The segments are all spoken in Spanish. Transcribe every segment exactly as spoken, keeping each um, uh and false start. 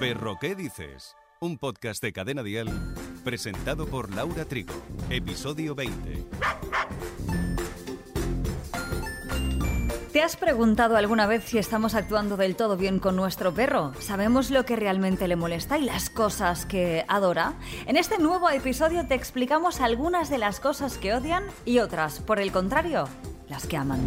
Perro, ¿qué dices? Un podcast de Cadena Dial presentado por Laura Trigo. Episodio veinte. ¿Te has preguntado alguna vez si estamos actuando del todo bien con nuestro perro? ¿Sabemos lo que realmente le molesta y las cosas que adora? En este nuevo episodio te explicamos algunas de las cosas que odian y otras, por el contrario, las que aman.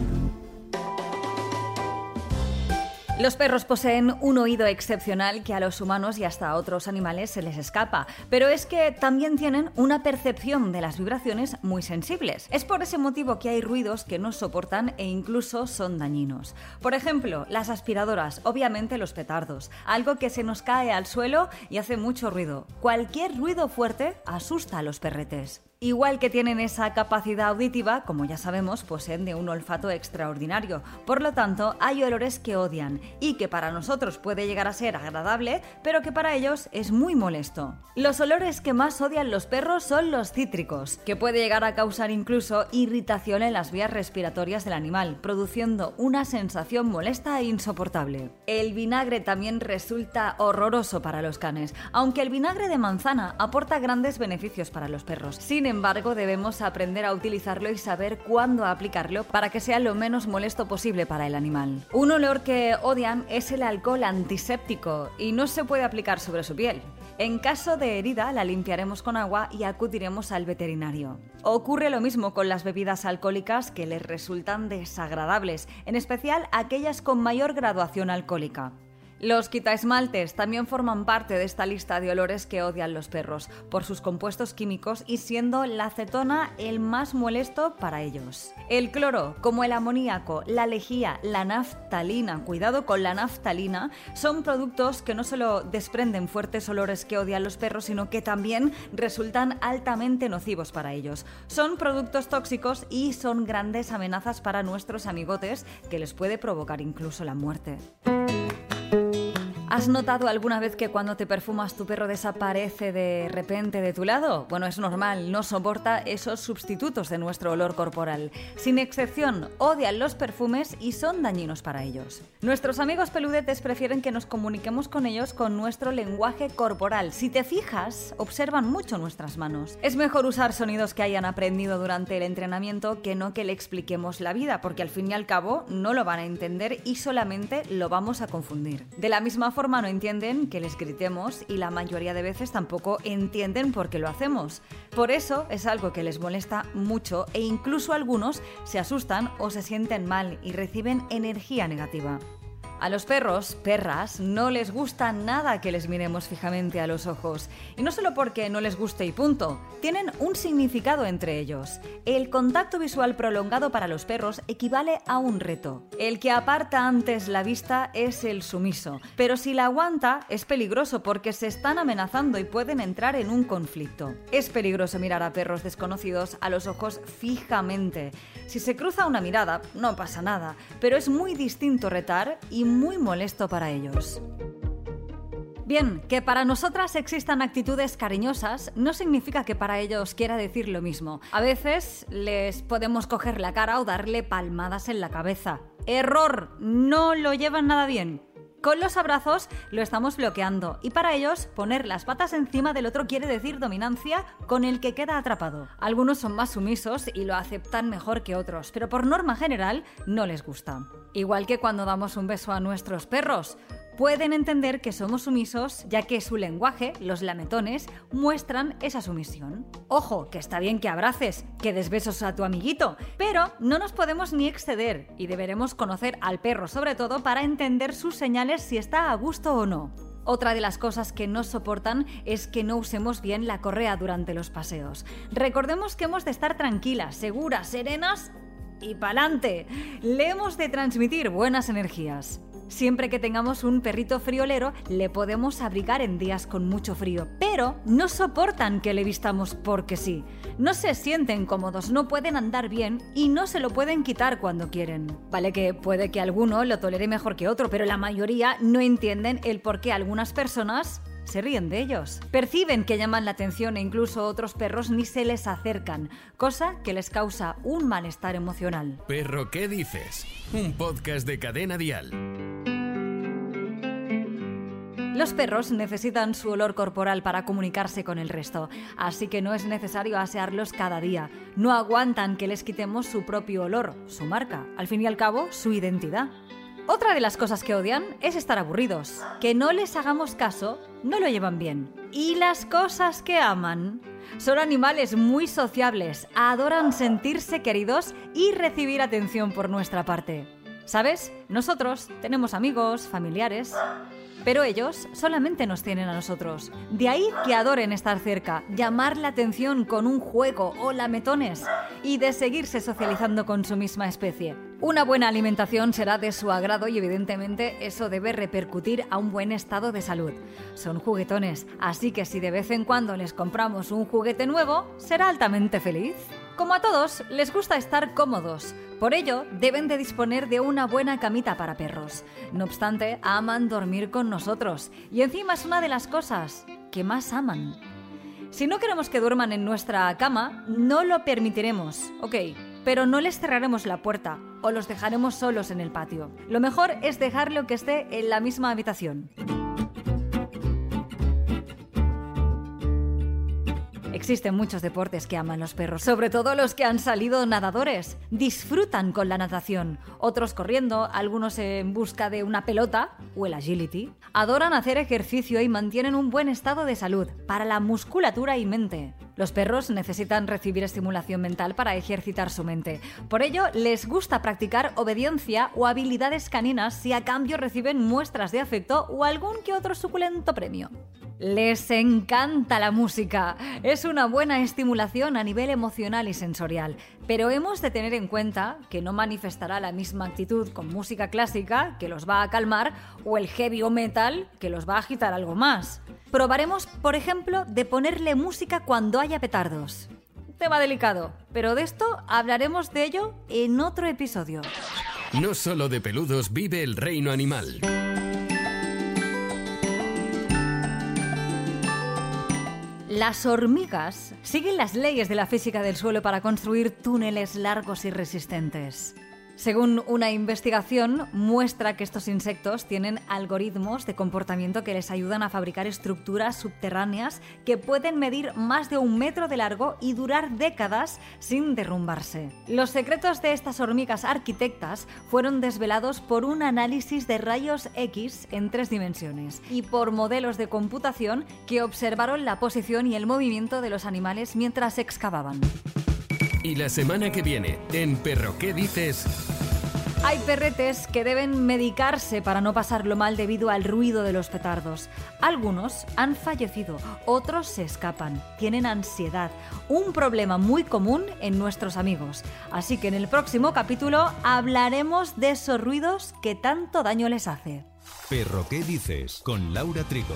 Los perros poseen un oído excepcional que a los humanos y hasta a otros animales se les escapa, pero es que también tienen una percepción de las vibraciones muy sensibles. Es por ese motivo que hay ruidos que no soportan e incluso son dañinos. Por ejemplo, las aspiradoras, obviamente los petardos, algo que se nos cae al suelo y hace mucho ruido. Cualquier ruido fuerte asusta a los perretes. Igual que tienen esa capacidad auditiva, como ya sabemos, poseen de un olfato extraordinario. Por lo tanto, hay olores que odian y que para nosotros puede llegar a ser agradable, pero que para ellos es muy molesto. Los olores que más odian los perros son los cítricos, que puede llegar a causar incluso irritación en las vías respiratorias del animal, produciendo una sensación molesta e insoportable. El vinagre también resulta horroroso para los canes, aunque el vinagre de manzana aporta grandes beneficios para los perros. Sin Sin embargo, debemos aprender a utilizarlo y saber cuándo aplicarlo para que sea lo menos molesto posible para el animal. Un olor que odian es el alcohol antiséptico y no se puede aplicar sobre su piel. En caso de herida, la limpiaremos con agua y acudiremos al veterinario. Ocurre lo mismo con las bebidas alcohólicas que les resultan desagradables, en especial aquellas con mayor graduación alcohólica. Los quitaesmaltes también forman parte de esta lista de olores que odian los perros, por sus compuestos químicos y siendo la acetona el más molesto para ellos. El cloro, como el amoníaco, la lejía, la naftalina, cuidado con la naftalina, son productos que no solo desprenden fuertes olores que odian los perros, sino que también resultan altamente nocivos para ellos. Son productos tóxicos y son grandes amenazas para nuestros amigotes, que les puede provocar incluso la muerte. ¿Has notado alguna vez que cuando te perfumas tu perro desaparece de repente de tu lado? Bueno, es normal, no soporta esos sustitutos de nuestro olor corporal. Sin excepción, odian los perfumes y son dañinos para ellos. Nuestros amigos peludetes prefieren que nos comuniquemos con ellos con nuestro lenguaje corporal. Si te fijas, observan mucho nuestras manos. Es mejor usar sonidos que hayan aprendido durante el entrenamiento que no que le expliquemos la vida, porque al fin y al cabo no lo van a entender y solamente lo vamos a confundir. De la misma forma, forma no entienden que les gritemos y la mayoría de veces tampoco entienden por qué lo hacemos. Por eso es algo que les molesta mucho e incluso algunos se asustan o se sienten mal y reciben energía negativa. A los perros, perras, no les gusta nada que les miremos fijamente a los ojos. Y no solo porque no les guste y punto, tienen un significado entre ellos. El contacto visual prolongado para los perros equivale a un reto. El que aparta antes la vista es el sumiso, pero si la aguanta es peligroso porque se están amenazando y pueden entrar en un conflicto. Es peligroso mirar a perros desconocidos a los ojos fijamente. Si se cruza una mirada, no pasa nada, pero es muy distinto retar y muy molesto para ellos. Bien, que para nosotras existan actitudes cariñosas no significa que para ellos quiera decir lo mismo. A veces les podemos coger la cara o darle palmadas en la cabeza. ¡Error! No lo llevan nada bien. Con los abrazos lo estamos bloqueando y para ellos poner las patas encima del otro quiere decir dominancia con el que queda atrapado. Algunos son más sumisos y lo aceptan mejor que otros, pero por norma general no les gusta. Igual que cuando damos un beso a nuestros perros. Pueden entender que somos sumisos, ya que su lenguaje, los lametones, muestran esa sumisión. Ojo, que está bien que abraces, que des besos a tu amiguito, pero no nos podemos ni exceder y deberemos conocer al perro sobre todo para entender sus señales si está a gusto o no. Otra de las cosas que no soportan es que no usemos bien la correa durante los paseos. Recordemos que hemos de estar tranquilas, seguras, serenas y pa'lante. Le hemos de transmitir buenas energías. Siempre que tengamos un perrito friolero, le podemos abrigar en días con mucho frío, pero no soportan que le vistamos porque sí. No se sienten cómodos, no pueden andar bien y no se lo pueden quitar cuando quieren. Vale que puede que alguno lo tolere mejor que otro, pero la mayoría no entienden el por qué algunas personas se ríen de ellos. Perciben que llaman la atención e incluso otros perros ni se les acercan, cosa que les causa un malestar emocional. Perro, ¿qué dices? Un podcast de Cadena Dial. Los perros necesitan su olor corporal para comunicarse con el resto, así que no es necesario asearlos cada día. No aguantan que les quitemos su propio olor, su marca, al fin y al cabo, su identidad. Otra de las cosas que odian es estar aburridos. Que no les hagamos caso, no lo llevan bien. Y las cosas que aman. Son animales muy sociables, adoran sentirse queridos y recibir atención por nuestra parte. ¿Sabes? Nosotros tenemos amigos, familiares, pero ellos solamente nos tienen a nosotros. De ahí que adoren estar cerca, llamar la atención con un juego o lametones y de seguirse socializando con su misma especie. Una buena alimentación será de su agrado y evidentemente eso debe repercutir a un buen estado de salud. Son juguetones, así que si de vez en cuando les compramos un juguete nuevo, será altamente feliz. Como a todos, les gusta estar cómodos. Por ello, deben de disponer de una buena camita para perros. No obstante, aman dormir con nosotros. Y encima es una de las cosas que más aman. Si no queremos que duerman en nuestra cama, no lo permitiremos, ok, pero no les cerraremos la puerta o los dejaremos solos en el patio. Lo mejor es dejarlo que esté en la misma habitación. Existen muchos deportes que aman los perros, sobre todo los que han salido nadadores. Disfrutan con la natación, otros corriendo, algunos en busca de una pelota o el agility. Adoran hacer ejercicio y mantienen un buen estado de salud para la musculatura y mente. Los perros necesitan recibir estimulación mental para ejercitar su mente. Por ello, les gusta practicar obediencia o habilidades caninas si a cambio reciben muestras de afecto o algún que otro suculento premio. Les encanta la música. Es una buena estimulación a nivel emocional y sensorial, pero hemos de tener en cuenta que no manifestará la misma actitud con música clásica, que los va a calmar, o el heavy o metal, que los va a agitar algo más. Probaremos, por ejemplo, de ponerle música cuando haya petardos. Tema delicado, pero de esto hablaremos de ello en otro episodio. No solo de peludos vive el reino animal. Las hormigas siguen las leyes de la física del suelo para construir túneles largos y resistentes. Según una investigación, muestra que estos insectos tienen algoritmos de comportamiento que les ayudan a fabricar estructuras subterráneas que pueden medir más de un metro de largo y durar décadas sin derrumbarse. Los secretos de estas hormigas arquitectas fueron desvelados por un análisis de rayos X en tres dimensiones y por modelos de computación que observaron la posición y el movimiento de los animales mientras excavaban. Y la semana que viene, en Perro ¿Qué dices? Hay perretes que deben medicarse para no pasarlo mal debido al ruido de los petardos. Algunos han fallecido, otros se escapan, tienen ansiedad, un problema muy común en nuestros amigos. Así que en el próximo capítulo hablaremos de esos ruidos que tanto daño les hace. Perro ¿Qué dices? Con Laura Trigo.